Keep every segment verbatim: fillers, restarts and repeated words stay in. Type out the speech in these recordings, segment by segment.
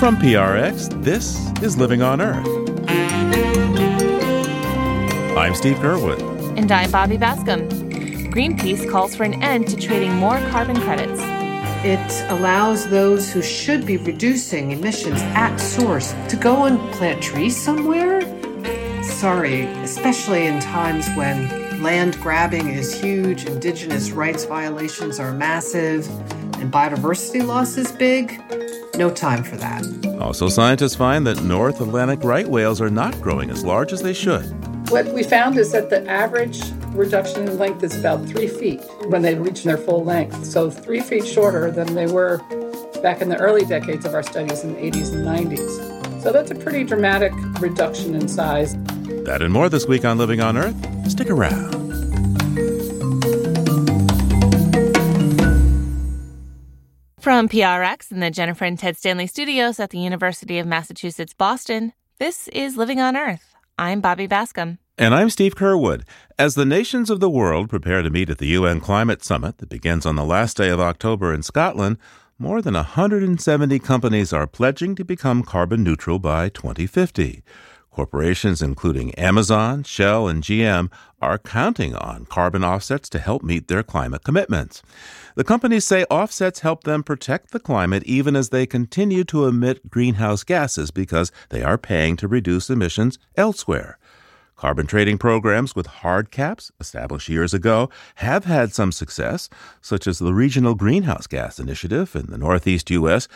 From P R X, this is Living on Earth. I'm Steve Gerwood. And I'm Bobby Bascom. Greenpeace calls for an end to trading more carbon credits. It allows those who should be reducing emissions at source to go and plant trees somewhere. Sorry, especially in times when land grabbing is huge, indigenous rights violations are massive, and biodiversity loss is big. No time for that. Also, scientists find that North Atlantic right whales are not growing as large as they should. What we found is that the average reduction in length is about three feet when they reach their full length. So three feet shorter than they were back in the early decades of our studies in the eighties and nineties. So that's a pretty dramatic reduction in size. That and more this week on Living on Earth. Stick around. From P R X and the Jennifer and Ted Stanley studios at the University of Massachusetts Boston, this is Living on Earth. I'm Bobby Bascom. And I'm Steve Kerwood. As the nations of the world prepare to meet at the U N Climate Summit that begins on the last day of October in Scotland, more than one hundred seventy companies are pledging to become carbon neutral by twenty fifty. Corporations including Amazon, Shell, and G M are counting on carbon offsets to help meet their climate commitments. The companies say offsets help them protect the climate even as they continue to emit greenhouse gases because they are paying to reduce emissions elsewhere. Carbon trading programs with hard caps, established years ago, have had some success, such as the Regional Greenhouse Gas Initiative in the Northeast U S,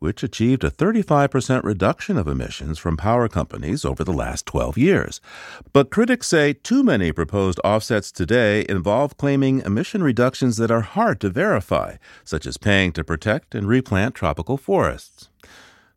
which achieved a thirty-five percent reduction of emissions from power companies over the last twelve years. But critics say too many proposed offsets today involve claiming emission reductions that are hard to verify, such as paying to protect and replant tropical forests.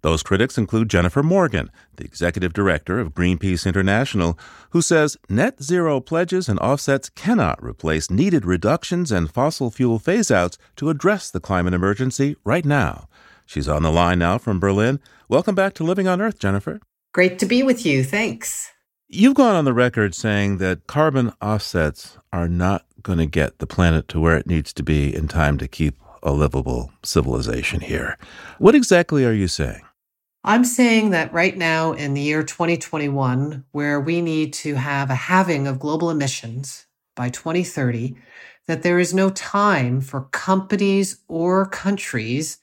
Those critics include Jennifer Morgan, the executive director of Greenpeace International, who says net zero pledges and offsets cannot replace needed reductions and fossil fuel phase-outs to address the climate emergency right now. She's on the line now from Berlin. Welcome back to Living on Earth, Jennifer. Great to be with you. Thanks. You've gone on the record saying that carbon offsets are not going to get the planet to where it needs to be in time to keep a livable civilization here. What exactly are you saying? I'm saying that right now in the year twenty twenty-one, where we need to have a halving of global emissions by twenty thirty, that there is no time for companies or countries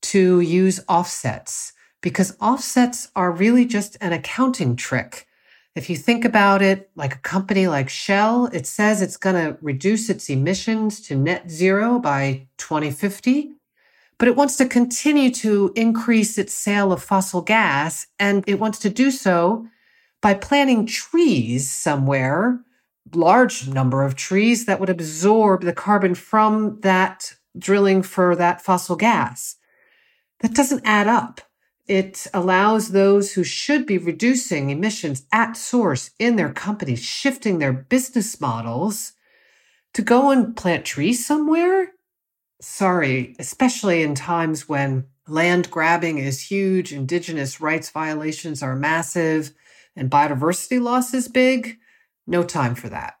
to use offsets, because offsets are really just an accounting trick. If you think about it, like a company like Shell, it says it's going to reduce its emissions to net zero by twenty fifty, but it wants to continue to increase its sale of fossil gas, and it wants to do so by planting trees somewhere, large number of trees that would absorb the carbon from that drilling for that fossil gas. That doesn't add up. It allows those who should be reducing emissions at source in their companies, shifting their business models, to go and plant trees somewhere. Sorry, especially in times when land grabbing is huge, indigenous rights violations are massive, and biodiversity loss is big. No time for that.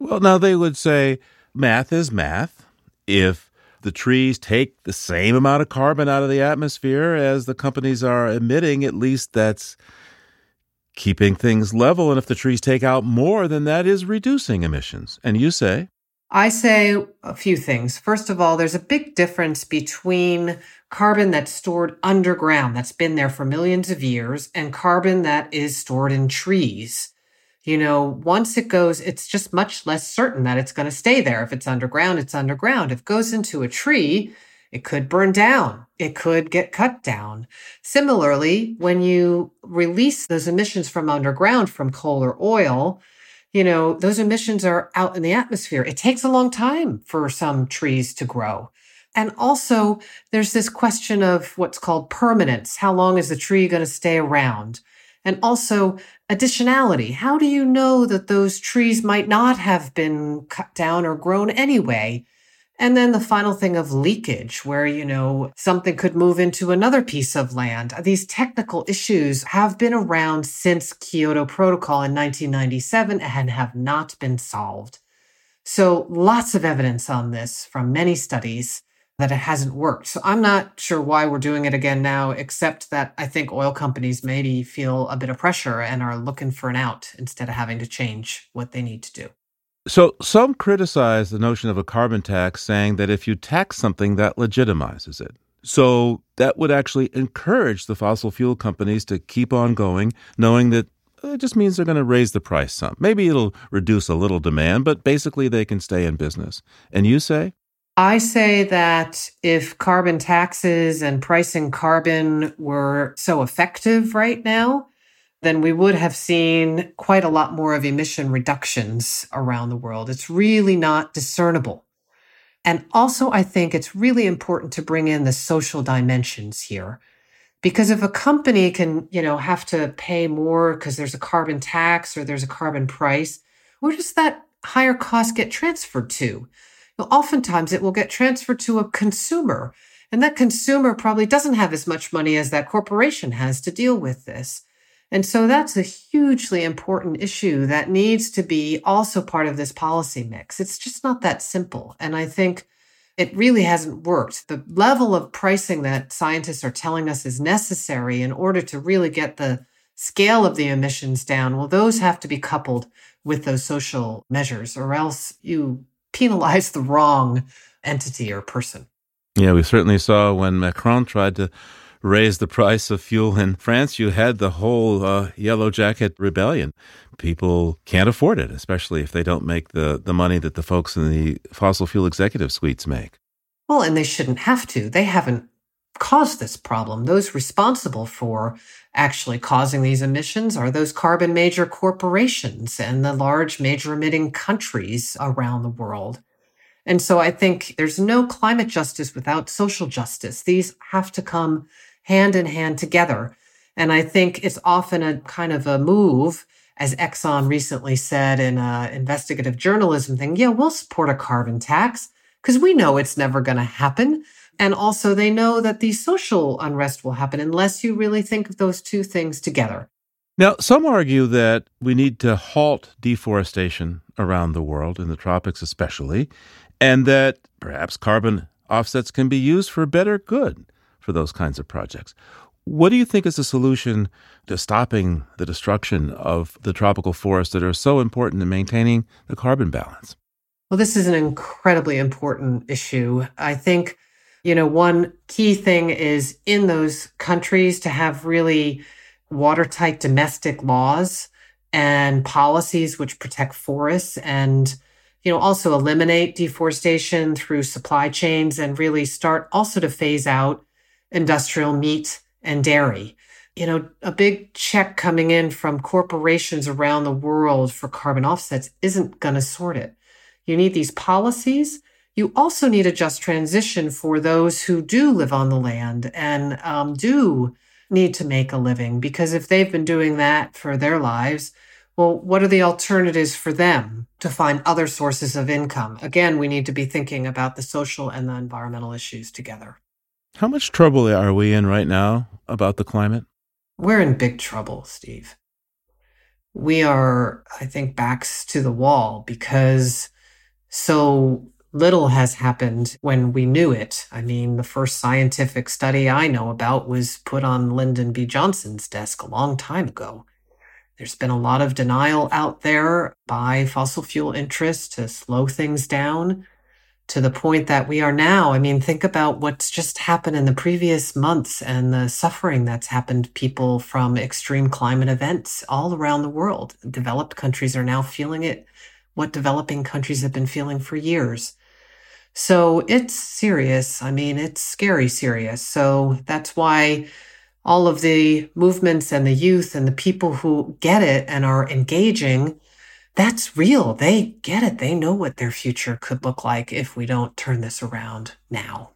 Well, now they would say math is math. If the trees take the same amount of carbon out of the atmosphere as the companies are emitting, at least that's keeping things level. And if the trees take out more, then that is reducing emissions. And you say? I say a few things. First of all, there's a big difference between carbon that's stored underground, that's been there for millions of years, and carbon that is stored in trees. You know, once it goes, it's just much less certain that it's going to stay there. If it's underground, it's underground. If it goes into a tree, it could burn down. It could get cut down. Similarly, when you release those emissions from underground, from coal or oil, you know, those emissions are out in the atmosphere. It takes a long time for some trees to grow. And also, there's this question of what's called permanence. How long is the tree going to stay around? And also additionality. How do you know that those trees might not have been cut down or grown anyway? And then the final thing of leakage, where, you know, something could move into another piece of land. These technical issues have been around since Kyoto Protocol in nineteen ninety-seven and have not been solved. So lots of evidence on this from many studies. that it hasn't worked. So I'm not sure why we're doing it again now, except that I think oil companies maybe feel a bit of pressure and are looking for an out instead of having to change what they need to do. So some criticize the notion of a carbon tax, saying that if you tax something, that legitimizes it. So that would actually encourage the fossil fuel companies to keep on going, knowing that it just means they're going to raise the price some. Maybe it'll reduce a little demand, but basically they can stay in business. And you say? I say that if carbon taxes and pricing carbon were so effective right now, then we would have seen quite a lot more of emission reductions around the world. It's really not discernible. And also, I think it's really important to bring in the social dimensions here, because if a company can, you know, have to pay more because there's a carbon tax or there's a carbon price, where does that higher cost get transferred to? Well, oftentimes it will get transferred to a consumer, and that consumer probably doesn't have as much money as that corporation has to deal with this. And so that's a hugely important issue that needs to be also part of this policy mix. It's just not that simple. And I think it really hasn't worked. The level of pricing that scientists are telling us is necessary in order to really get the scale of the emissions down, well, those have to be coupled with those social measures, or else you penalize the wrong entity or person. Yeah, we certainly saw when Macron tried to raise the price of fuel in France, you had the whole uh, Yellow Jacket rebellion. People can't afford it, especially if they don't make the, the money that the folks in the fossil fuel executive suites make. Well, and they shouldn't have to. They haven't caused this problem. Those responsible for actually causing these emissions are those carbon major corporations and the large major emitting countries around the world. And so I think there's no climate justice without social justice. These have to come hand in hand together. And I think it's often a kind of a move, as Exxon recently said in an investigative journalism thing, yeah, we'll support a carbon tax because we know it's never going to happen. And also they know that the social unrest will happen unless you really think of those two things together. Now, some argue that we need to halt deforestation around the world, in the tropics especially, and that perhaps carbon offsets can be used for better good for those kinds of projects. What do you think is the solution to stopping the destruction of the tropical forests that are so important in maintaining the carbon balance? Well, this is an incredibly important issue. I think, you know, one key thing is in those countries to have really watertight domestic laws and policies which protect forests and, you know, also eliminate deforestation through supply chains and really start also to phase out industrial meat and dairy. You know, a big check coming in from corporations around the world for carbon offsets isn't going to sort it. You need these policies. You also need a just transition for those who do live on the land and um, do need to make a living, because if they've been doing that for their lives, well, what are the alternatives for them to find other sources of income? Again, we need to be thinking about the social and the environmental issues together. How much trouble are we in right now about the climate? We're in big trouble, Steve. We are, I think, backs to the wall because so little has happened when we knew it. I mean, the first scientific study I know about was put on Lyndon B. Johnson's desk a long time ago. There's been a lot of denial out there by fossil fuel interests to slow things down to the point that we are now. I mean, think about what's just happened in the previous months and the suffering that's happened to people from extreme climate events all around the world. Developed countries are now feeling it, what developing countries have been feeling for years. So it's serious. I mean, it's scary serious. So that's why all of the movements and the youth and the people who get it and are engaging, that's real. They get it. They know what their future could look like if we don't turn this around now.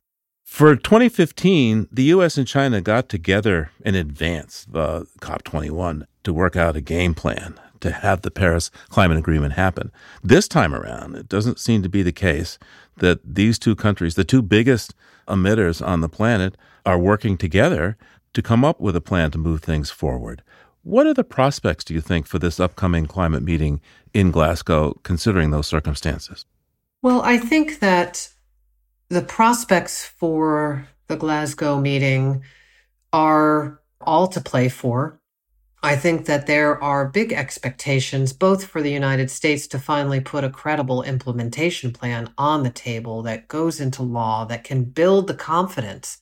For twenty fifteen, the U S and China got together in advance, uh, COP twenty-one, to work out a game plan to have the Paris Climate Agreement happen. This time around, it doesn't seem to be the case that these two countries, the two biggest emitters on the planet, are working together to come up with a plan to move things forward. What are the prospects, do you think, for this upcoming climate meeting in Glasgow, considering those circumstances? Well, I think that The prospects for the Glasgow meeting are all to play for. I think that there are big expectations, both for the United States to finally put a credible implementation plan on the table that goes into law, that can build the confidence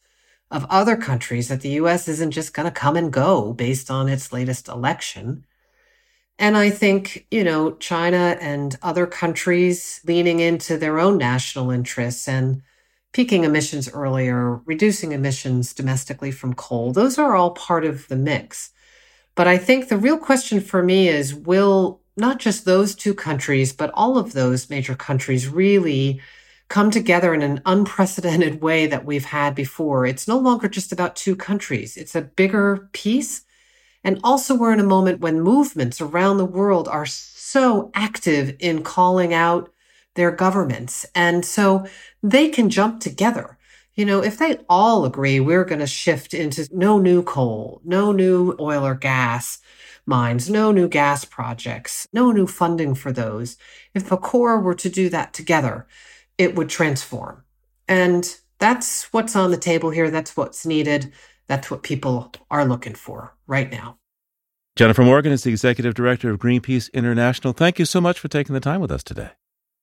of other countries that the U S isn't just going to come and go based on its latest election. And I think, you know, China and other countries leaning into their own national interests and peaking emissions earlier, reducing emissions domestically from coal, those are all part of the mix. But I think the real question for me is, will not just those two countries, but all of those major countries really come together in an unprecedented way that we've had before? It's no longer just about two countries. It's a bigger piece. And also we're in a moment when movements around the world are so active in calling out their governments. And so they can jump together. You know, if they all agree we're going to shift into no new coal, no new oil or gas mines, no new gas projects, no new funding for those, if the core were to do that together, it would transform. And that's what's on the table here. That's what's needed. That's what people are looking for right now. Jennifer Morgan is the executive director of Greenpeace International. Thank you so much for taking the time with us today.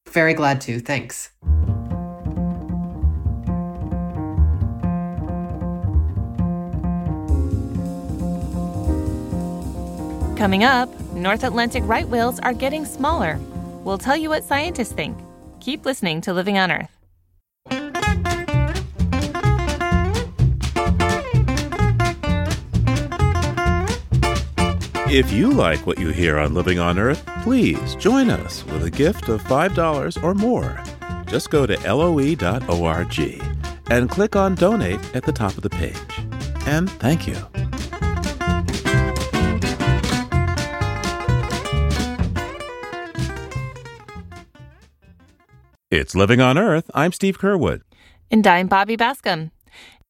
Very glad to. Thanks. Coming up, North Atlantic right whales are getting smaller. We'll tell you what scientists think. Keep listening to Living on Earth. If you like what you hear on Living on Earth, please join us with a gift of five dollars or more. Just go to L O E dot org and click on Donate at the top of the page. And thank you. It's Living on Earth. I'm Steve Curwood. And I'm Bobby Bascom.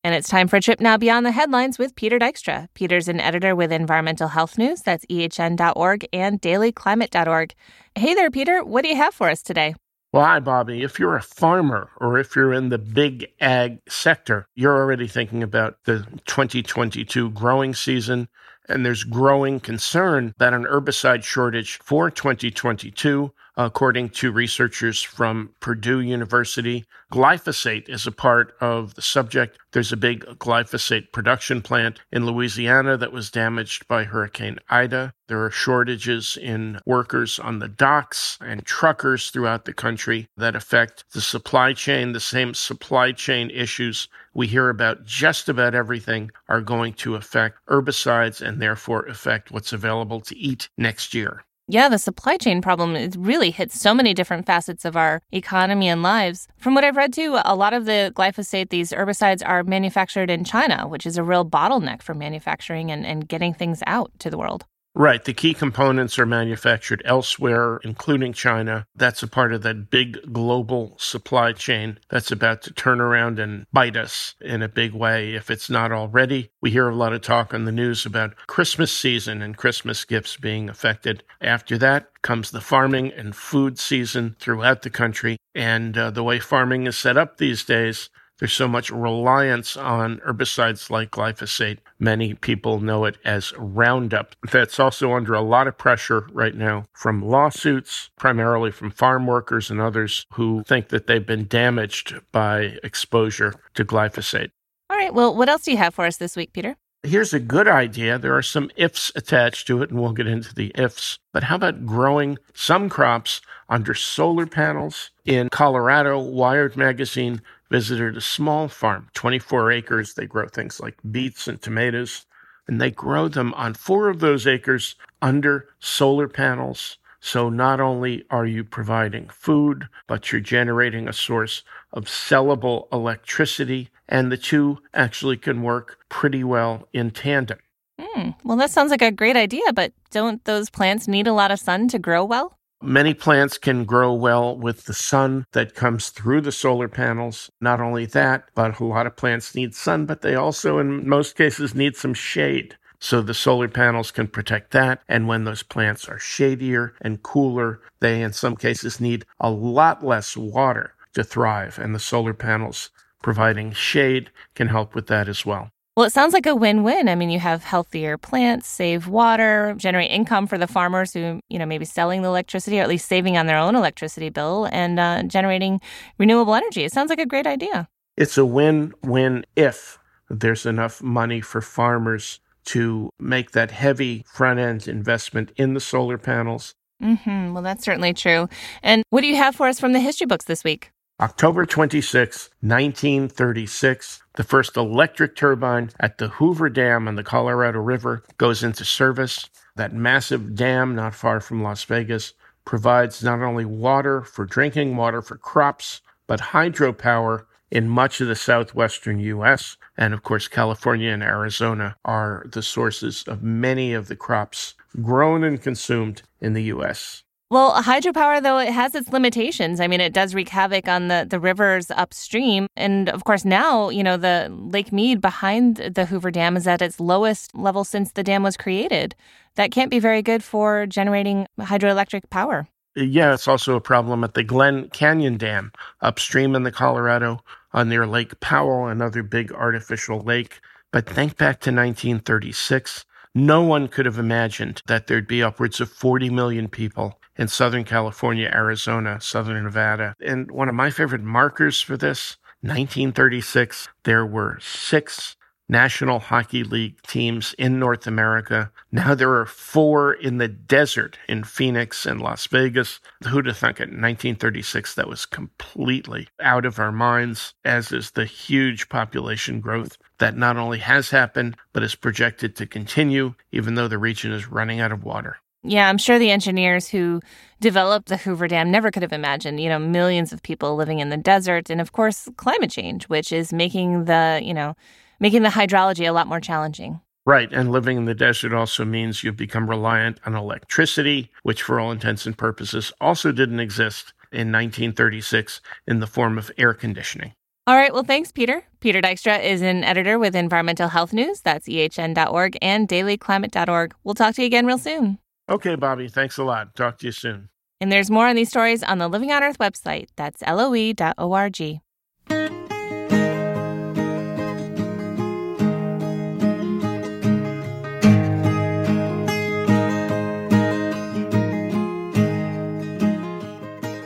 And it's time for a trip now beyond the headlines with Peter Dykstra. Peter's an editor with Environmental Health News. That's E H N dot org and daily climate dot org. Hey there, Peter. What do you have for us today? Well, hi, Bobby. If you're a farmer or if you're in the big ag sector, you're already thinking about the twenty twenty-two growing season. And there's growing concern that an herbicide shortage for twenty twenty-two, according to researchers from Purdue University. Glyphosate is a part of the subject. There's a big glyphosate production plant in Louisiana that was damaged by Hurricane Ida. There are shortages in workers on the docks and truckers throughout the country that affect the supply chain. The same supply chain issues we hear about just about everything are going to affect herbicides and therefore affect what's available to eat next year. Yeah, the supply chain problem, it really hits so many different facets of our economy and lives. From what I've read, too, a lot of the glyphosate, these herbicides, are manufactured in China, which is a real bottleneck for manufacturing and, and getting things out to the world. Right. The key components are manufactured elsewhere, including China. That's a part of that big global supply chain that's about to turn around and bite us in a big way if it's not already. We hear a lot of talk on the news about Christmas season and Christmas gifts being affected. After that comes the farming and food season throughout the country. And uh, the way farming is set up these days, there's so much reliance on herbicides like glyphosate. Many people know it as Roundup. That's also under a lot of pressure right now from lawsuits, primarily from farm workers and others who think that they've been damaged by exposure to glyphosate. All right. Well, what else do you have for us this week, Peter? Here's a good idea. There are some ifs attached to it, and we'll get into the ifs. But how about growing some crops under solar panels? In Colorado, Wired magazine visited a small farm, twenty-four acres. They grow things like beets and tomatoes, and they grow them on four of those acres under solar panels. So not only are you providing food, but you're generating a source of sellable electricity, and the two actually can work pretty well in tandem. Mm, well, that sounds like a great idea, but don't those plants need a lot of sun to grow well? Many plants can grow well with the sun that comes through the solar panels. Not only that, but a lot of plants need sun, but they also, in most cases, need some shade. So the solar panels can protect that. And when those plants are shadier and cooler, they, in some cases, need a lot less water. to thrive, and the solar panels providing shade can help with that as well. Well, it sounds like a win-win. I mean, you have healthier plants, save water, generate income for the farmers who, you know, maybe selling the electricity or at least saving on their own electricity bill and uh, generating renewable energy. It sounds like a great idea. It's a win-win if there's enough money for farmers to make that heavy front-end investment in the solar panels. Mm-hmm. Well, that's certainly true. And what do you have for us from the history books this week? October twenty-sixth, nineteen thirty-six, the first electric turbine at the Hoover Dam on the Colorado River goes into service. That massive dam not far from Las Vegas provides not only water for drinking water for crops, but hydropower in much of the southwestern U S. And of course, California and Arizona are the sources of many of the crops grown and consumed in the U S. Well, hydropower, though, it has its limitations. I mean, it does wreak havoc on the, the rivers upstream. And of course, now, you know, the Lake Mead behind the Hoover Dam is at its lowest level since the dam was created. That can't be very good for generating hydroelectric power. Yeah, it's also a problem at the Glen Canyon Dam upstream in the Colorado on near Lake Powell, another big artificial lake. But think back to nineteen thirty-six. No one could have imagined that there'd be upwards of forty million people in Southern California, Arizona, Southern Nevada. And one of my favorite markers for this, nineteen thirty-six, there were six National Hockey League teams in North America. Now there are four in the desert in Phoenix and Las Vegas. Who'd have thunk it? nineteen thirty-six, that was completely out of our minds, as is the huge population growth that not only has happened, but is projected to continue, even though the region is running out of water. Yeah, I'm sure the engineers who developed the Hoover Dam never could have imagined, you know, millions of people living in the desert. And of course, climate change, which is making the, you know, making the hydrology a lot more challenging. Right. And living in the desert also means you've become reliant on electricity, which for all intents and purposes also didn't exist in nineteen thirty-six in the form of air conditioning. All right. Well, thanks, Peter. Peter Dykstra is an editor with Environmental Health News. That's E H N dot org and daily climate dot org. We'll talk to you again real soon. Okay, Bobby. Thanks a lot. Talk to you soon. And there's more on these stories on the Living on Earth website. That's L O E dot org.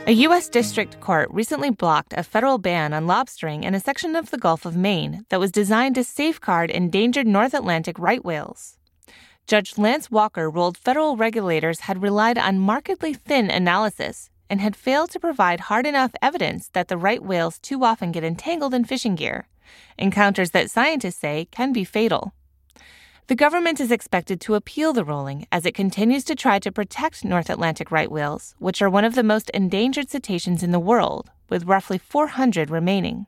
A U S district court recently blocked a federal ban on lobstering in a section of the Gulf of Maine that was designed to safeguard endangered North Atlantic right whales. Judge Lance Walker ruled federal regulators had relied on markedly thin analysis and had failed to provide hard enough evidence that the right whales too often get entangled in fishing gear, encounters that scientists say can be fatal. The government is expected to appeal the ruling as it continues to try to protect North Atlantic right whales, which are one of the most endangered cetaceans in the world, with roughly four hundred remaining.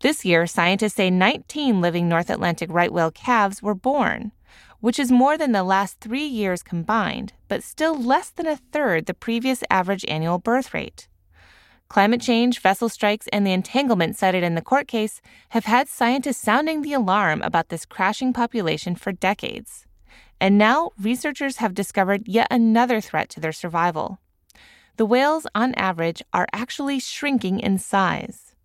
This year, scientists say nineteen living North Atlantic right whale calves were born, which is more than the last three years combined, but still less than a third the previous average annual birth rate. Climate change, vessel strikes, and the entanglement cited in the court case have had scientists sounding the alarm about this crashing population for decades. And now, researchers have discovered yet another threat to their survival. The whales, on average, are actually shrinking in size.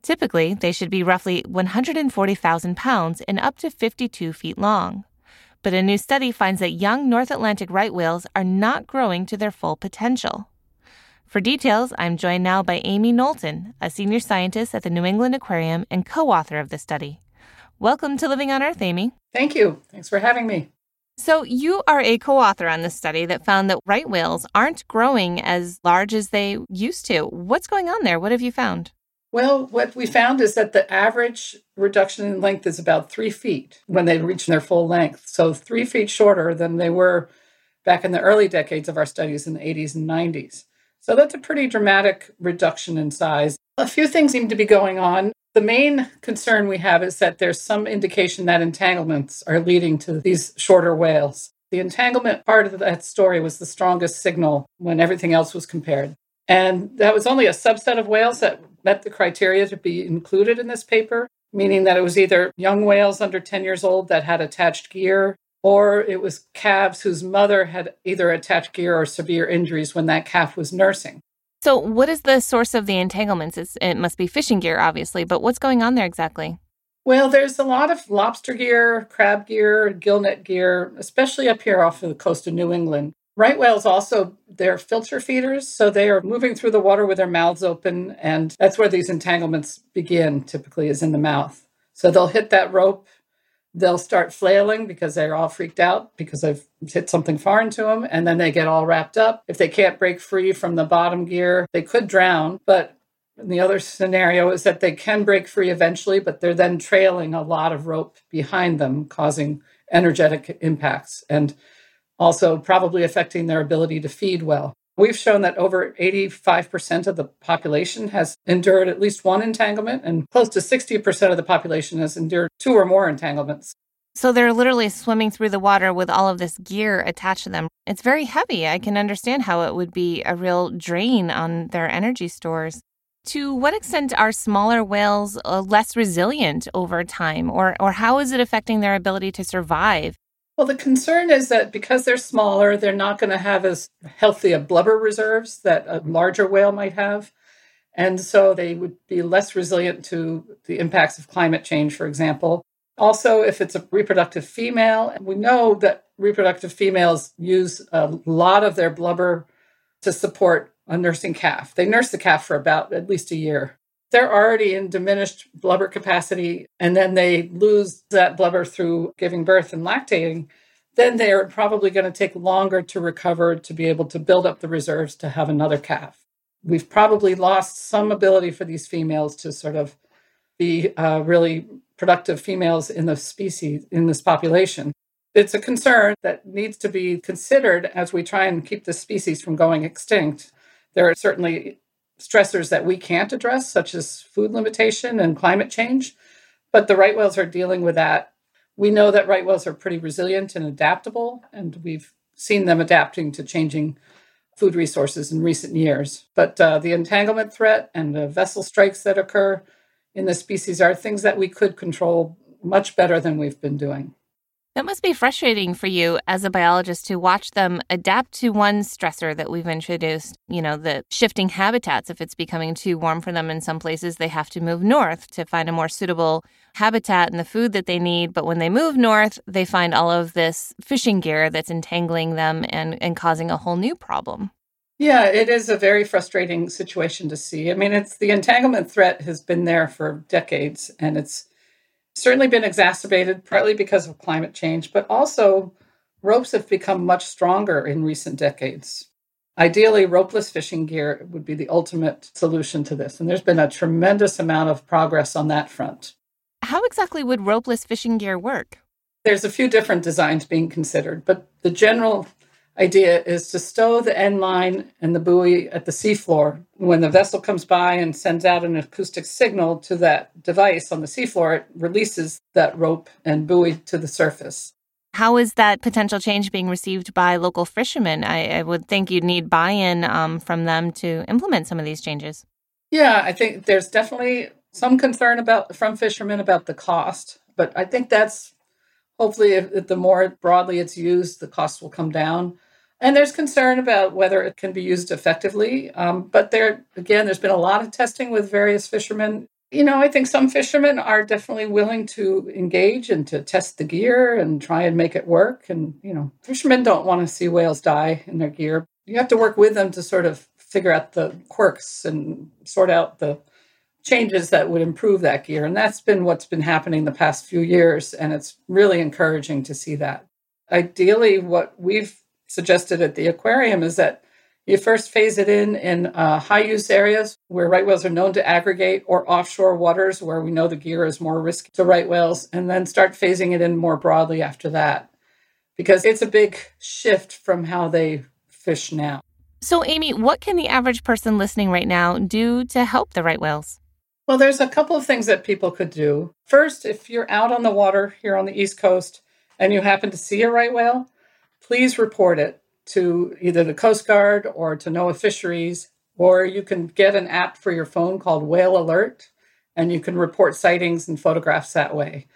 Typically, they should be roughly one hundred forty thousand pounds and up to fifty-two feet long. But a new study finds that young North Atlantic right whales are not growing to their full potential. For details, I'm joined now by Amy Knowlton, a senior scientist at the New England Aquarium and co-author of the study. Welcome to Living on Earth, Amy. Thank you. Thanks for having me. So you are a co-author on this study that found that right whales aren't growing as large as they used to. What's going on there? What have you found? Well, what we found is that the average reduction in length is about three feet when they reach their full length. So three feet shorter than they were back in the early decades of our studies in the eighties and nineties. So that's a pretty dramatic reduction in size. A few things seem to be going on. The main concern we have is that there's some indication that entanglements are leading to these shorter whales. The entanglement part of that story was the strongest signal when everything else was compared. And that was only a subset of whales that met the criteria to be included in this paper, meaning that it was either young whales under ten years old that had attached gear, or it was calves whose mother had either attached gear or severe injuries when that calf was nursing. So what is the source of the entanglements? It's, it must be fishing gear, obviously, but what's going on there exactly? Well, there's a lot of lobster gear, crab gear, gillnet gear, especially up here off of the coast of New England. Right whales also, they're filter feeders, so they are moving through the water with their mouths open, and that's where these entanglements begin, typically, is in the mouth. So they'll hit that rope, they'll start flailing because they're all freaked out because they've hit something foreign to them, and then they get all wrapped up. If they can't break free from the bottom gear, they could drown, but... And the other scenario is that they can break free eventually, but they're then trailing a lot of rope behind them, causing energetic impacts and also probably affecting their ability to feed well. We've shown that over eighty-five percent of the population has endured at least one entanglement, and close to sixty percent of the population has endured two or more entanglements. So they're literally swimming through the water with all of this gear attached to them. It's very heavy. I can understand how it would be a real drain on their energy stores. To what extent are smaller whales less resilient over time, or, or how is it affecting their ability to survive? Well, the concern is that because they're smaller, they're not going to have as healthy a blubber reserves that a larger whale might have. And so they would be less resilient to the impacts of climate change, for example. Also, if it's a reproductive female, we know that reproductive females use a lot of their blubber to support a nursing calf. They nurse the calf for about at least a year. They're already in diminished blubber capacity, and then they lose that blubber through giving birth and lactating. Then they are probably going to take longer to recover to be able to build up the reserves to have another calf. We've probably lost some ability for these females to sort of be uh, really productive females in the species, in this population. It's a concern that needs to be considered as we try and keep the species from going extinct. There are certainly stressors that we can't address, such as food limitation and climate change, but the right whales are dealing with that. We know that right whales are pretty resilient and adaptable, and we've seen them adapting to changing food resources in recent years. But uh, the entanglement threat and the vessel strikes that occur in this species are things that we could control much better than we've been doing. That must be frustrating for you as a biologist to watch them adapt to one stressor that we've introduced, you know, the shifting habitats. If it's becoming too warm for them in some places, they have to move north to find a more suitable habitat and the food that they need. But when they move north, they find all of this fishing gear that's entangling them and, and causing a whole new problem. Yeah, it is a very frustrating situation to see. I mean, it's the entanglement threat has been there for decades, and it's certainly been exacerbated partly because of climate change, but also ropes have become much stronger in recent decades. Ideally, ropeless fishing gear would be the ultimate solution to this, and there's been a tremendous amount of progress on that front. How exactly would ropeless fishing gear work? There's a few different designs being considered, but the general idea is to stow the end line and the buoy at the seafloor. When the vessel comes by and sends out an acoustic signal to that device on the seafloor, it releases that rope and buoy to the surface. How is that potential change being received by local fishermen? I, I would think you'd need buy-in um, from them to implement some of these changes. Yeah, I think there's definitely some concern about from fishermen about the cost, but I think that's hopefully if the more broadly it's used, the cost will come down. And there's concern about whether it can be used effectively. Um, but there, again, there's been a lot of testing with various fishermen. You know, I think some fishermen are definitely willing to engage and to test the gear and try and make it work. And, you know, fishermen don't want to see whales die in their gear. You have to work with them to sort of figure out the quirks and sort out the changes that would improve that gear. And that's been what's been happening the past few years. And it's really encouraging to see that. Ideally, what we've suggested at the aquarium is that you first phase it in in uh, high-use areas where right whales are known to aggregate, or offshore waters where we know the gear is more risky to right whales, and then start phasing it in more broadly after that, because it's a big shift from how they fish now. So, Amy, what can the average person listening right now do to help the right whales? Well, there's a couple of things that people could do. First, if you're out on the water here on the East Coast and you happen to see a right whale, please report it to either the Coast Guard or to NOAA Fisheries, or you can get an app for your phone called Whale Alert, and you can report sightings and photographs that way.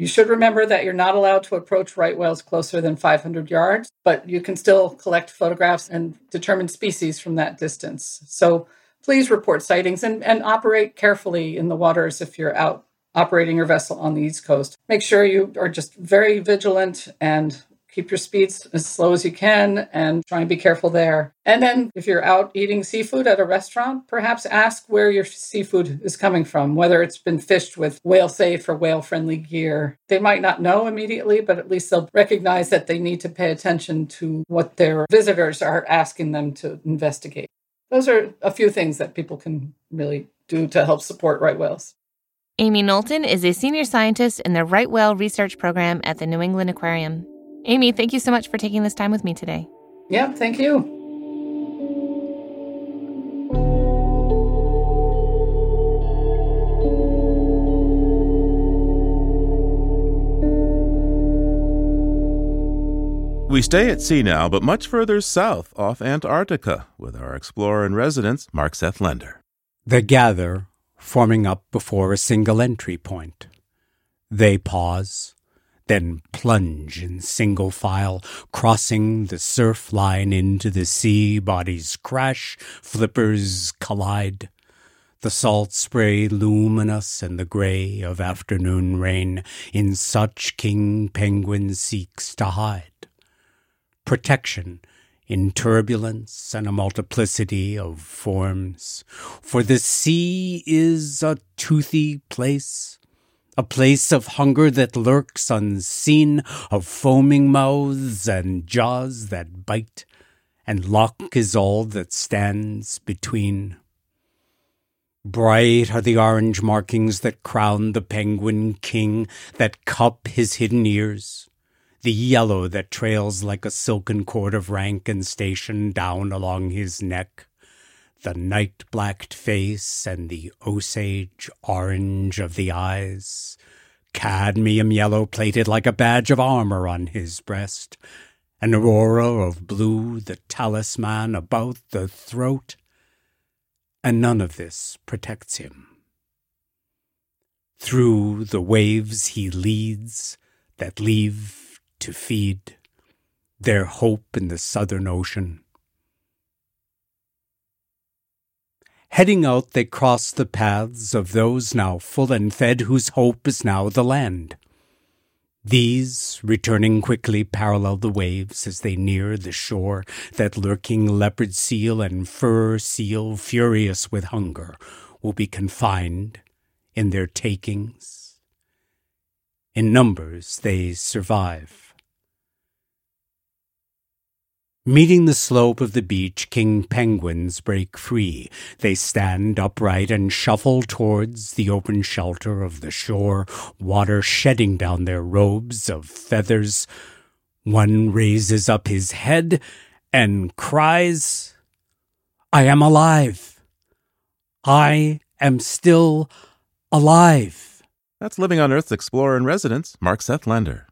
You should remember that you're not allowed to approach right whales closer than five hundred yards, but you can still collect photographs and determine species from that distance. So please report sightings and, and operate carefully in the waters if you're out operating your vessel on the East Coast. Make sure you are just very vigilant and keep your speeds as slow as you can and try and be careful there. And then if you're out eating seafood at a restaurant, perhaps ask where your seafood is coming from, whether it's been fished with whale safe or whale friendly gear. They might not know immediately, but at least they'll recognize that they need to pay attention to what their visitors are asking them to investigate. Those are a few things that people can really do to help support right whales. Amy Knowlton is a senior scientist in the Right Whale Research Program at the New England Aquarium. Amy, thank you so much for taking this time with me today. Yeah, thank you. We stay at sea now, but much further south off Antarctica with our explorer in residence, Mark Seth Lender. They gather, forming up before a single entry point. They pause, then plunge in single file, crossing the surf line into the sea. Bodies crash, flippers collide. The salt spray luminous in the gray of afternoon rain, in such king penguin seeks to hide. Protection in turbulence and a multiplicity of forms. For the sea is a toothy place, a place of hunger that lurks unseen, of foaming mouths and jaws that bite, and lock is all that stands between. Bright are the orange markings that crown the penguin king, that cup his hidden ears, the yellow that trails like a silken cord of rank and station down along his neck, the night-blacked face and the Osage orange of the eyes, cadmium yellow plated like a badge of armor on his breast, an aurora of blue, the talisman about the throat, and none of this protects him. Through the waves he leads that leave to feed their hope in the southern ocean. Heading out, they cross the paths of those now full and fed whose hope is now the land. These, returning quickly, parallel the waves as they near the shore, that lurking leopard seal and fur seal, furious with hunger, will be confined in their takings. In numbers, they survive. Meeting the slope of the beach, king penguins break free. They stand upright and shuffle towards the open shelter of the shore, water shedding down their robes of feathers. One raises up his head and cries, "I am alive! I am still alive!" That's Living on Earth's explorer in residence, Mark Seth Lender.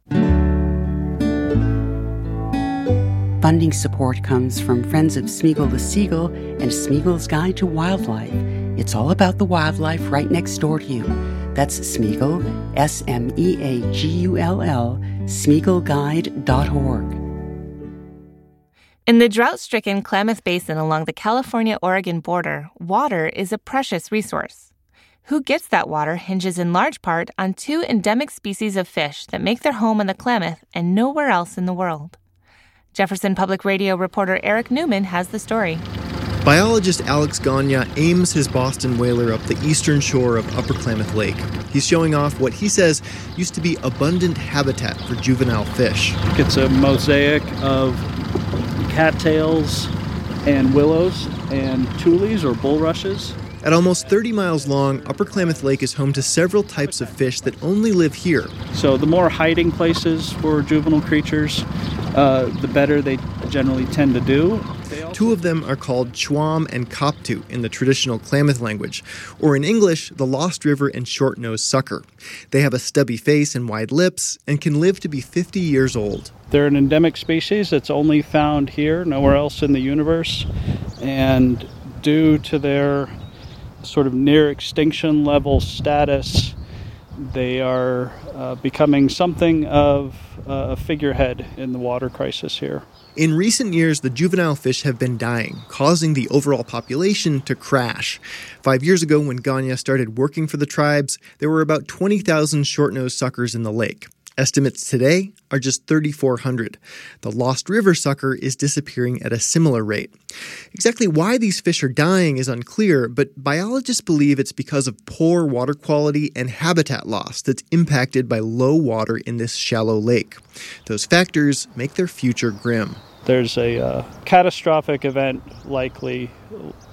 Funding support comes from Friends of Smeagol the Seagull and Smeagol's Guide to Wildlife. It's all about the wildlife right next door to you. That's Smeagol, S M E A G U L L, Smeagol Guide dot org. In the drought-stricken Klamath Basin along the California-Oregon border, water is a precious resource. Who gets that water hinges in large part on two endemic species of fish that make their home in the Klamath and nowhere else in the world. Jefferson Public Radio reporter Eric Newman has the story. Biologist Alex Gagne aims his Boston whaler up the eastern shore of Upper Klamath Lake. He's showing off what he says used to be abundant habitat for juvenile fish. It's a mosaic of cattails and willows and tules or bulrushes. At almost thirty miles long, Upper Klamath Lake is home to several types of fish that only live here. So the more hiding places for juvenile creatures, uh, the better they generally tend to do. Two of them are called chwam and koptu in the traditional Klamath language, or in English, the lost river and short-nosed sucker. They have a stubby face and wide lips and can live to be fifty years old. They're an endemic species that's only found here, nowhere else in the universe, and due to their sort of near extinction level status, they are uh, becoming something of uh, a figurehead in the water crisis here. In recent years, the juvenile fish have been dying, causing the overall population to crash. Five years ago, when Ganya started working for the tribes, there were about twenty thousand short-nosed suckers in the lake. Estimates today are just thirty-four hundred. The Lost River sucker is disappearing at a similar rate. Exactly why these fish are dying is unclear, but biologists believe it's because of poor water quality and habitat loss that's impacted by low water in this shallow lake. Those factors make their future grim. There's a uh, catastrophic event likely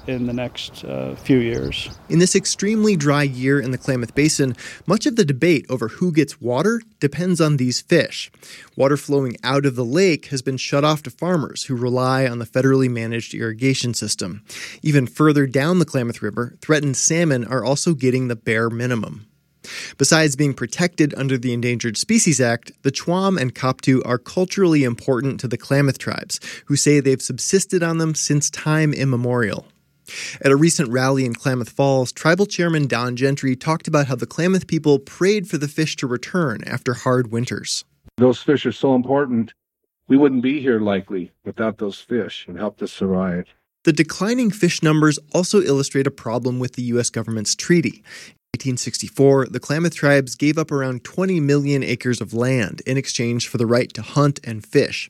in the next uh, few years. In this extremely dry year in the Klamath Basin, much of the debate over who gets water depends on these fish. Water flowing out of the lake has been shut off to farmers who rely on the federally managed irrigation system. Even further down the Klamath River, threatened salmon are also getting the bare minimum. Besides being protected under the Endangered Species Act, the Chuam and Koptu are culturally important to the Klamath tribes, who say they've subsisted on them since time immemorial. At a recent rally in Klamath Falls, Tribal Chairman Don Gentry talked about how the Klamath people prayed for the fish to return after hard winters. Those fish are so important. We wouldn't be here likely without those fish and helped us survive. The declining fish numbers also illustrate a problem with the U S government's treaty. In eighteen sixty-four, the Klamath tribes gave up around twenty million acres of land in exchange for the right to hunt and fish.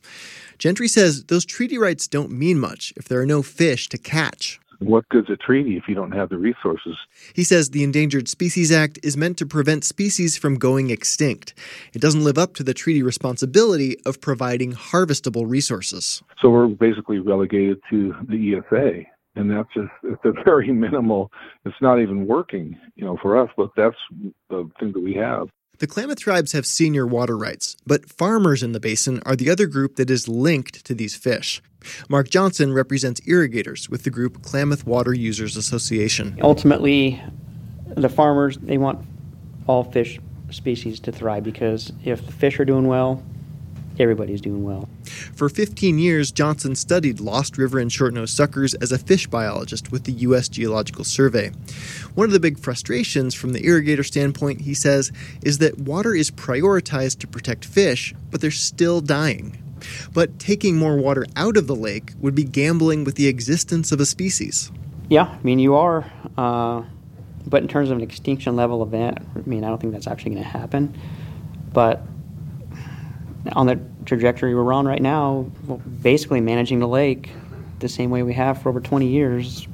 Gentry says those treaty rights don't mean much if there are no fish to catch. What good's a treaty if you don't have the resources? He says the Endangered Species Act is meant to prevent species from going extinct. It doesn't live up to the treaty responsibility of providing harvestable resources. So we're basically relegated to the E S A. And that's just, it's a very minimal, it's not even working, you know, for us, but that's the thing that we have. The Klamath tribes have senior water rights, but farmers in the basin are the other group that is linked to these fish. Mark Johnson represents irrigators with the group Klamath Water Users Association. Ultimately, the farmers, they want all fish species to thrive because if the fish are doing well, everybody's doing well. For fifteen years, Johnson studied Lost River and short-nosed suckers as a fish biologist with the U S Geological Survey. One of the big frustrations from the irrigator standpoint, he says, is that water is prioritized to protect fish, but they're still dying. But taking more water out of the lake would be gambling with the existence of a species. Yeah, I mean, you are. Uh, but in terms of an extinction level event, I mean, I don't think that's actually going to happen. But on the trajectory we're on right now, well, basically managing the lake the same way we have for over twenty years,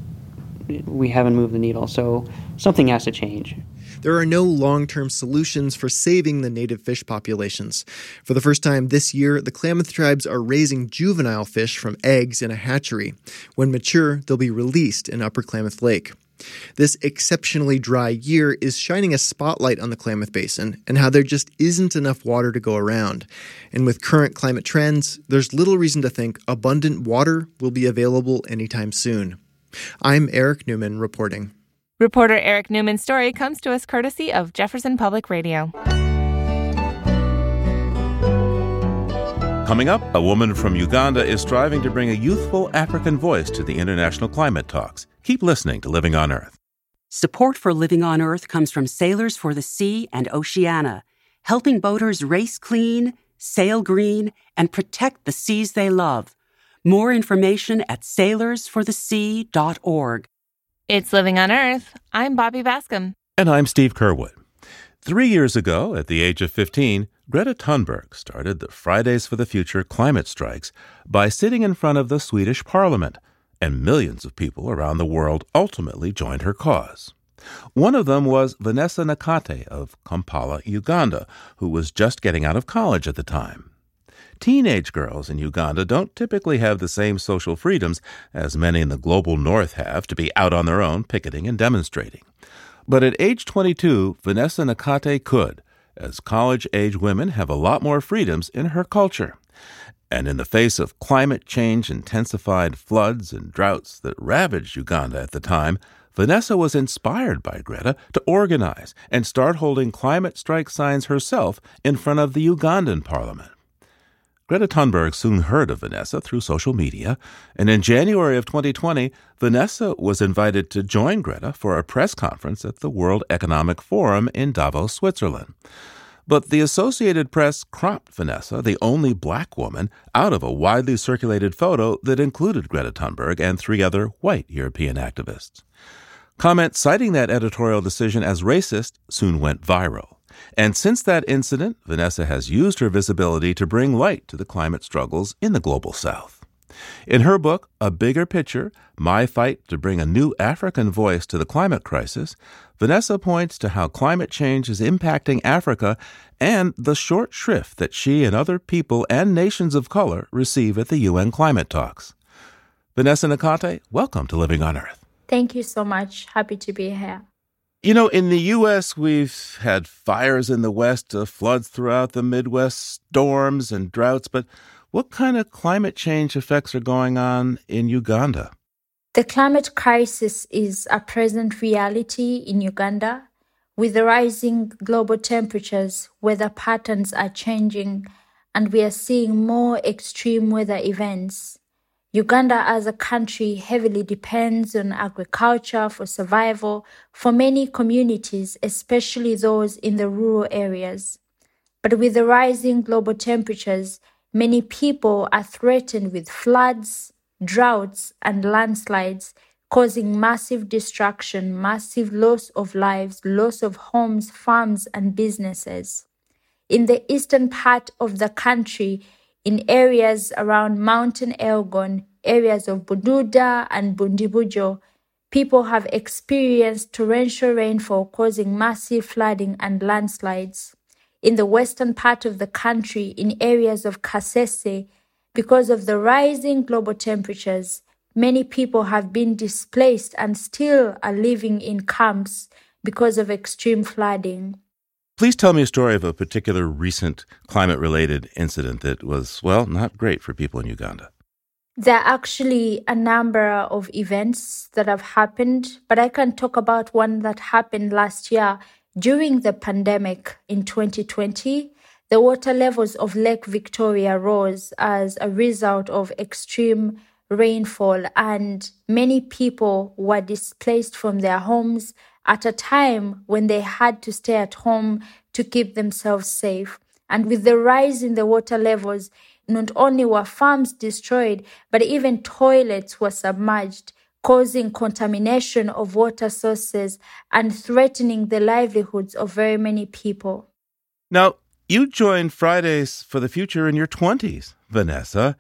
we haven't moved the needle. So something has to change. There are no long-term solutions for saving the native fish populations. For the first time this year, the Klamath tribes are raising juvenile fish from eggs in a hatchery. When mature, they'll be released in Upper Klamath Lake. This exceptionally dry year is shining a spotlight on the Klamath Basin and how there just isn't enough water to go around. And with current climate trends, there's little reason to think abundant water will be available anytime soon. I'm Eric Newman reporting. Reporter Eric Newman's story comes to us courtesy of Jefferson Public Radio. Coming up, a woman from Uganda is striving to bring a youthful African voice to the international climate talks. Keep listening to Living on Earth. Support for Living on Earth comes from Sailors for the Sea and Oceana, helping boaters race clean, sail green, and protect the seas they love. More information at sailors for the sea dot org. It's Living on Earth. I'm Bobby Bascom. And I'm Steve Curwood. Three years ago, at the age of fifteen, Greta Thunberg started the Fridays for the Future climate strikes by sitting in front of the Swedish parliament, and millions of people around the world ultimately joined her cause. One of them was Vanessa Nakate of Kampala, Uganda, who was just getting out of college at the time. Teenage girls in Uganda don't typically have the same social freedoms as many in the global north have to be out on their own picketing and demonstrating. But at age twenty-two, Vanessa Nakate could, as college-age women have a lot more freedoms in her culture. And in the face of climate change-intensified floods and droughts that ravaged Uganda at the time, Vanessa was inspired by Greta to organize and start holding climate strike signs herself in front of the Ugandan parliament. Greta Thunberg soon heard of Vanessa through social media, and in January of twenty twenty, Vanessa was invited to join Greta for a press conference at the World Economic Forum in Davos, Switzerland. But the Associated Press cropped Vanessa, the only black woman, out of a widely circulated photo that included Greta Thunberg and three other white European activists. Comments citing that editorial decision as racist soon went viral. And since that incident, Vanessa has used her visibility to bring light to the climate struggles in the global south. In her book, A Bigger Picture, My Fight to Bring a New African Voice to the Climate Crisis, Vanessa points to how climate change is impacting Africa and the short shrift that she and other people and nations of color receive at the U N climate talks. Vanessa Nakate, welcome to Living on Earth. Thank you so much. Happy to be here. You know, in the U S, we've had fires in the West, uh, floods throughout the Midwest, storms and droughts. But what kind of climate change effects are going on in Uganda? The climate crisis is a present reality in Uganda. With the rising global temperatures, weather patterns are changing, and we are seeing more extreme weather events. Uganda as a country heavily depends on agriculture for survival for many communities, especially those in the rural areas. But with the rising global temperatures, many people are threatened with floods, droughts, and landslides, causing massive destruction, massive loss of lives, loss of homes, farms, and businesses. In the eastern part of the country, in areas around Mountain Elgon, areas of Bududa and Bundibujo, people have experienced torrential rainfall causing massive flooding and landslides. In the western part of the country, in areas of Kasese, because of the rising global temperatures, many people have been displaced and still are living in camps because of extreme flooding. Please tell me a story of a particular recent climate-related incident that was, well, not great for people in Uganda. There are actually a number of events that have happened, but I can talk about one that happened last year during the pandemic in twenty twenty. The water levels of Lake Victoria rose as a result of extreme rainfall, and many people were displaced from their homes at a time when they had to stay at home to keep themselves safe. And with the rise in the water levels, not only were farms destroyed, but even toilets were submerged, causing contamination of water sources and threatening the livelihoods of very many people. Now, you joined Fridays for the Future in your twenties, Vanessa.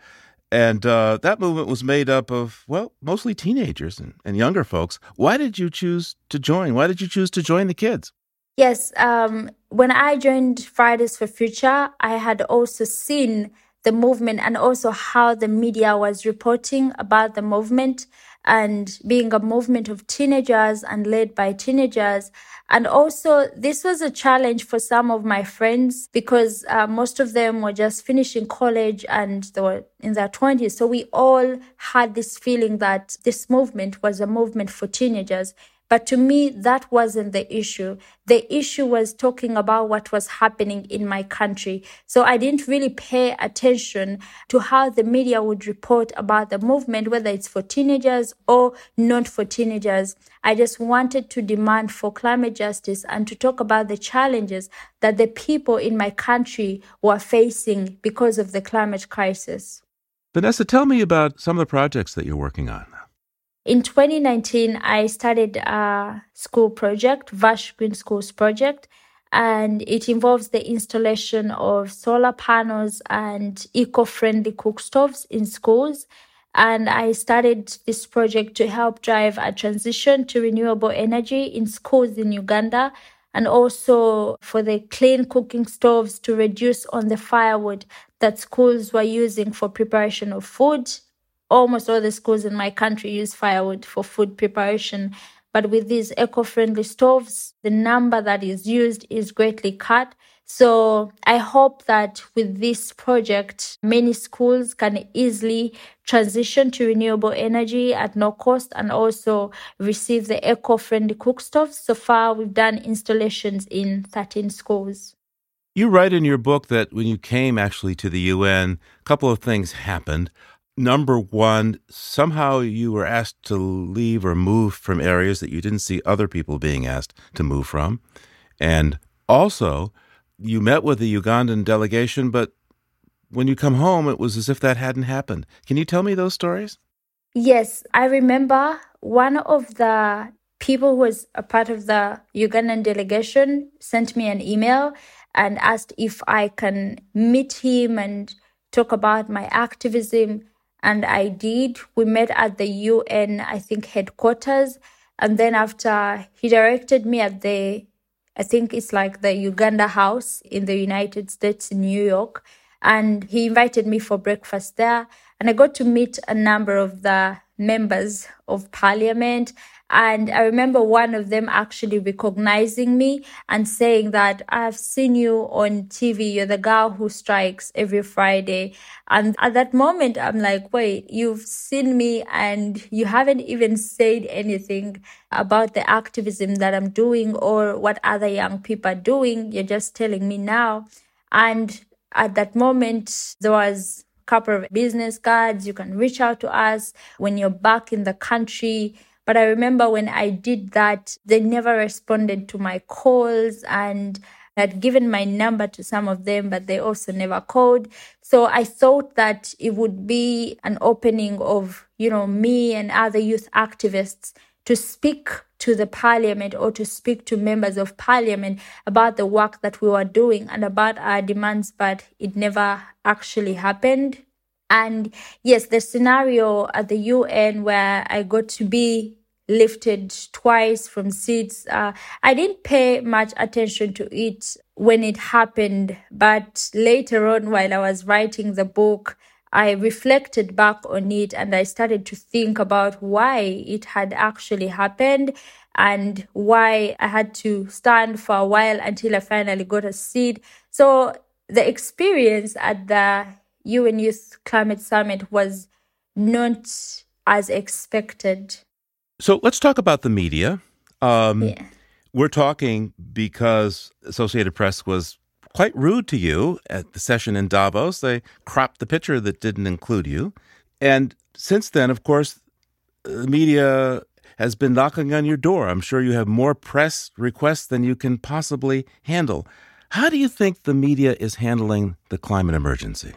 And uh, that movement was made up of, well, mostly teenagers and, and younger folks. Why did you choose to join? Why did you choose to join the kids? Yes. Um, when I joined Fridays for Future, I had also seen the movement and also how the media was reporting about the movement and being a movement of teenagers and led by teenagers. And also, this was a challenge for some of my friends because uh, most of them were just finishing college and they were in their twenties. So we all had this feeling that this movement was a movement for teenagers. But to me, that wasn't the issue. The issue was talking about what was happening in my country. So I didn't really pay attention to how the media would report about the movement, whether it's for teenagers or not for teenagers. I just wanted to demand for climate justice and to talk about the challenges that the people in my country were facing because of the climate crisis. Vanessa, tell me about some of the projects that you're working on. In twenty nineteen, I started a school project, Vash Green Schools Project, and it involves the installation of solar panels and eco-friendly cook stoves in schools. And I started this project to help drive a transition to renewable energy in schools in Uganda, and also for the clean cooking stoves to reduce on the firewood that schools were using for preparation of food. Almost all the schools in my country use firewood for food preparation. But with these eco-friendly stoves, the number that is used is greatly cut. So I hope that with this project, many schools can easily transition to renewable energy at no cost and also receive the eco-friendly cook stoves. So far, we've done installations in thirteen schools. You write in your book that when you came actually to the U N, a couple of things happened. Number one, somehow you were asked to leave or move from areas that you didn't see other people being asked to move from. And also, you met with the Ugandan delegation, but when you come home, it was as if that hadn't happened. Can you tell me those stories? Yes, I remember one of the people who was a part of the Ugandan delegation sent me an email and asked if I can meet him and talk about my activism. And I did. We met at the U N, I think, headquarters. And then after, he directed me at the, I think it's like the Uganda House in the United States in New York. And he invited me for breakfast there. And I got to meet a number of the members of parliament. And I remember one of them actually recognizing me and saying that I've seen you on T V. You're the girl who strikes every Friday. And at that moment, I'm like, wait, you've seen me and you haven't even said anything about the activism that I'm doing or what other young people are doing. You're just telling me now. And at that moment, there was a couple of business cards. You can reach out to us when you're back in the country. But I remember when I did that, they never responded to my calls, and I had given my number to some of them, but they also never called. So I thought that it would be an opening of, you know, me and other youth activists to speak to the parliament or to speak to members of parliament about the work that we were doing and about our demands, but it never actually happened. And yes, the scenario at the U N where I got to be lifted twice from seats. Uh, I didn't pay much attention to it when it happened, but later on, while I was writing the book, I reflected back on it and I started to think about why it had actually happened and why I had to stand for a while until I finally got a seat. So the experience at the U N Youth Climate Summit was not as expected. So let's talk about the media. Um, yeah. We're talking because Associated Press was quite rude to you at the session in Davos. They cropped the picture that didn't include you. And since then, of course, the media has been knocking on your door. I'm sure you have more press requests than you can possibly handle. How do you think the media is handling the climate emergency?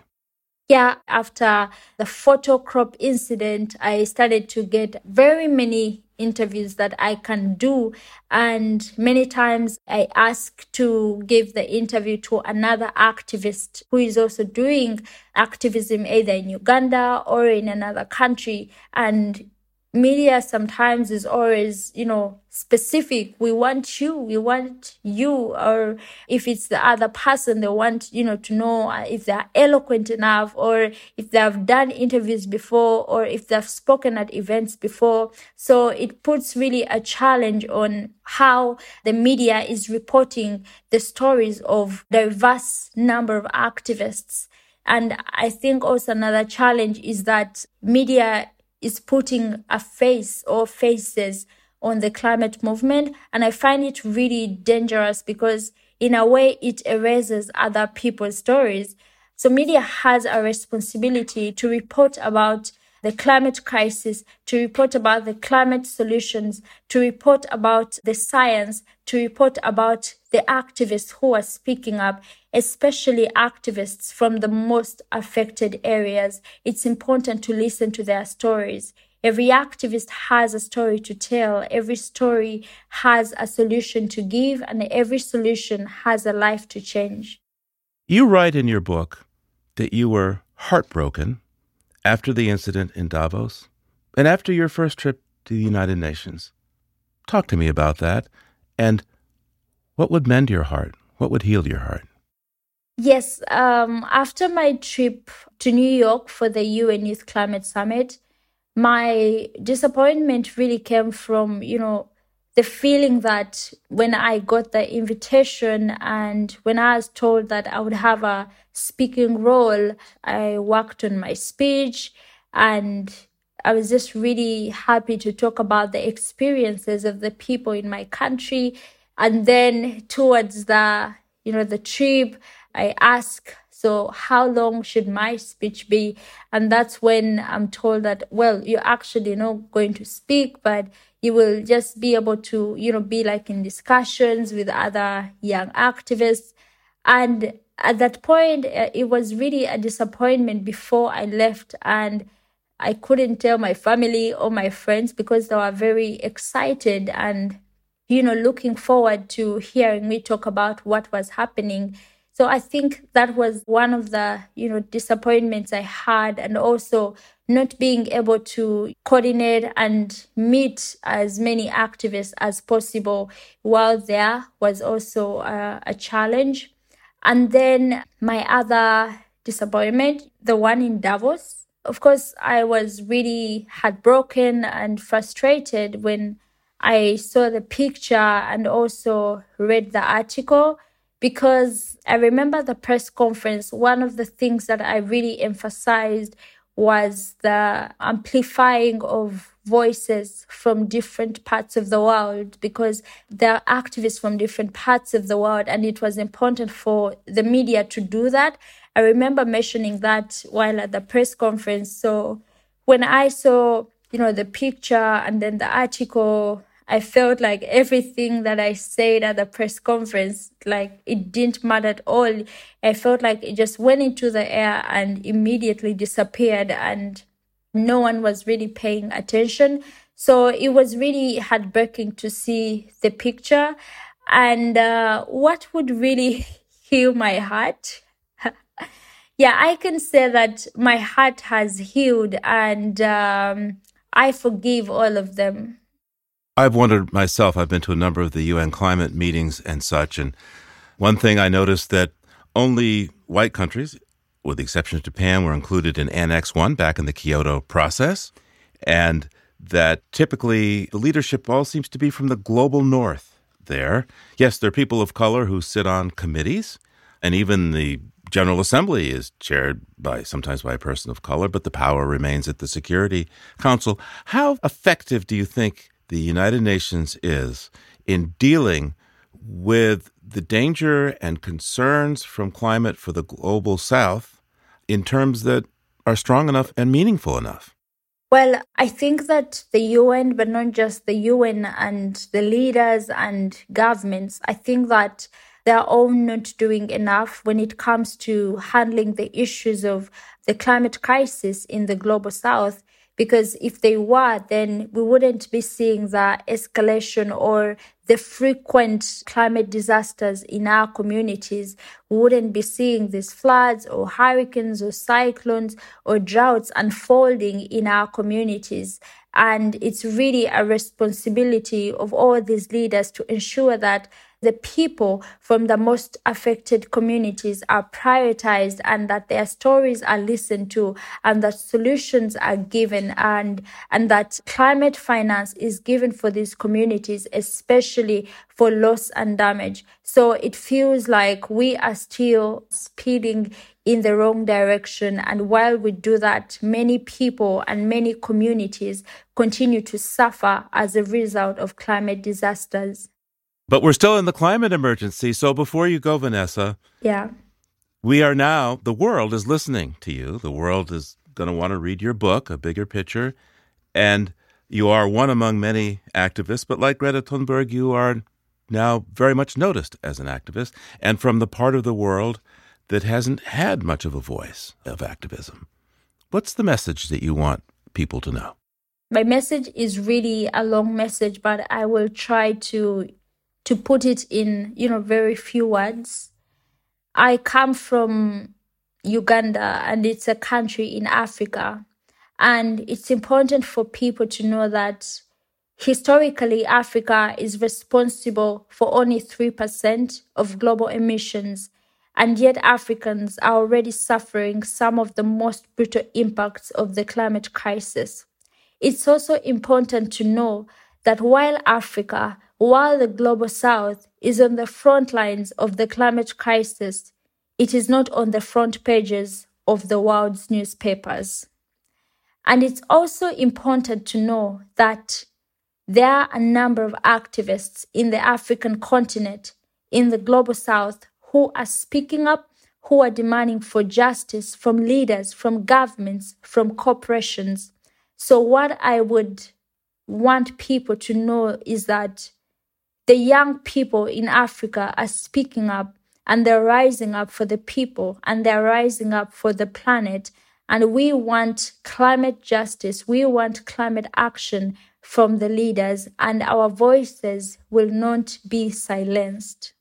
Yeah, after the photo crop incident, I started to get very many interviews that I can do. And many times I ask to give the interview to another activist who is also doing activism either in Uganda or in another country. And media sometimes is always, you know, specific. We want you, we want you. Or if it's the other person, they want, you know, to know if they're eloquent enough or if they've done interviews before or if they've spoken at events before. So it puts really a challenge on how the media is reporting the stories of diverse number of activists. And I think also another challenge is that media is putting a face or faces on the climate movement. And I find it really dangerous because in a way it erases other people's stories. So media has a responsibility to report about the climate crisis, to report about the climate solutions, to report about the science, to report about the activists who are speaking up, especially activists from the most affected areas. It's important to listen to their stories. Every activist has a story to tell. Every story has a solution to give, and every solution has a life to change. You write in your book that you were heartbroken after the incident in Davos and after your first trip to the United Nations. Talk to me about that. And what would mend your heart? What would heal your heart? Yes, um, after my trip to New York for the U N Youth Climate Summit, my disappointment really came from, you know, the feeling that when I got the invitation and when I was told that I would have a speaking role, I worked on my speech and I was just really happy to talk about the experiences of the people in my country. And then towards the you know, the trip, I ask, so how long should my speech be? And that's when I'm told that, well, you're actually not going to speak, but you will just be able to, you know, be like in discussions with other young activists. And at that point, it was really a disappointment before I left. And I couldn't tell my family or my friends because they were very excited and, you know, looking forward to hearing me talk about what was happening. So I think that was one of the, you know, disappointments I had, and also not being able to coordinate and meet as many activists as possible while there was also a, a challenge. And then my other disappointment, the one in Davos. Of course, I was really heartbroken and frustrated when I saw the picture and also read the article, because I remember the press conference, one of the things that I really emphasized was the amplifying of voices from different parts of the world, because there are activists from different parts of the world, and it was important for the media to do that. I remember mentioning that while at the press conference. So when I saw, you know, the picture and then the article, I felt like everything that I said at the press conference, like it didn't matter at all. I felt like it just went into the air and immediately disappeared, and no one was really paying attention. So it was really heartbreaking to see the picture. And uh, what would really heal my heart? Yeah, I can say that my heart has healed, and um, I forgive all of them. I've wondered myself, I've been to a number of the U N climate meetings and such, and one thing I noticed that only white countries, with the exception of Japan, were included in Annex one back in the Kyoto process, and that typically the leadership all seems to be from the global north there. Yes, there are people of color who sit on committees, and even the General Assembly is chaired by sometimes by a person of color, but the power remains at the Security Council. How effective do you think the United Nations is in dealing with the danger and concerns from climate for the global South in terms that are strong enough and meaningful enough? Well, I think that the U N, but not just the U N and the leaders and governments, I think that they're all not doing enough when it comes to handling the issues of the climate crisis in the global South, because if they were, then we wouldn't be seeing the escalation or the frequent climate disasters in our communities. We wouldn't be seeing these floods or hurricanes or cyclones or droughts unfolding in our communities. And it's really a responsibility of all these leaders to ensure that the people from the most affected communities are prioritized, and that their stories are listened to, and that solutions are given, and, and that climate finance is given for these communities, especially for loss and damage. So it feels like we are still speeding in the wrong direction. And while we do that, many people and many communities continue to suffer as a result of climate disasters. But we're still in the climate emergency. So before you go, Vanessa, yeah, we are now, the world is listening to you. The world is going to want to read your book, A Bigger Picture. And you are one among many activists. But like Greta Thunberg, you are now very much noticed as an activist, and from the part of the world that hasn't had much of a voice of activism. What's the message that you want people to know? My message is really a long message, but I will try to to put it in, you know, very few words. I come from Uganda, and it's a country in Africa. And it's important for people to know that historically, Africa is responsible for only three percent of global emissions. And yet Africans are already suffering some of the most brutal impacts of the climate crisis. It's also important to know that while Africa, while the global South is on the front lines of the climate crisis, it is not on the front pages of the world's newspapers. And it's also important to know that there are a number of activists in the African continent, in the global South, who are speaking up, who are demanding for justice from leaders, from governments, from corporations. So what I would want people to know is that the young people in Africa are speaking up, and they're rising up for the people, and they're rising up for the planet. And we want climate justice. We want climate action from the leaders, and our voices will not be silenced.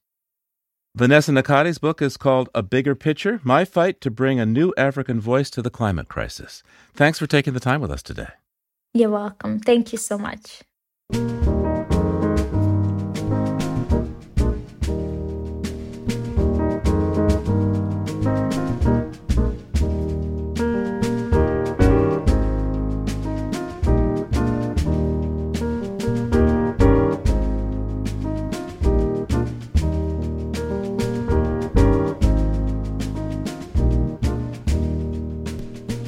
Vanessa Nakate's book is called A Bigger Picture, My Fight to Bring a New African Voice to the Climate Crisis. Thanks for taking the time with us today. You're welcome. Thank you so much.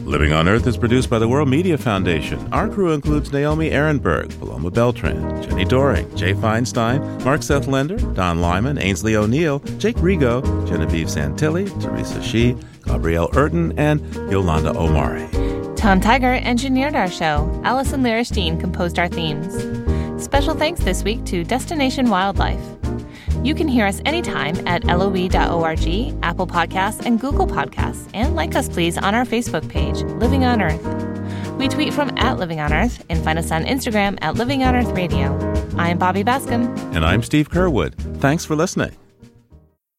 Living on Earth is produced by the World Media Foundation. Our crew includes Naomi Ehrenberg, Paloma Beltran, Jenny Doring, Jay Feinstein, Mark Seth Lender, Don Lyman, Ainsley O'Neill, Jake Rigo, Genevieve Santilli, Teresa Shee, Gabrielle Urton, and Yolanda Omari. Tom Tiger engineered our show. Allison Lierstein composed our themes. Special thanks this week to Destination Wildlife. You can hear us anytime at L O E dot org, Apple Podcasts, and Google Podcasts. And like us, please, on our Facebook page, Living on Earth. We tweet from at Living on Earth and find us on Instagram at Living on Earth Radio. I'm Bobbi Bascom. And I'm Steve Curwood. Thanks for listening.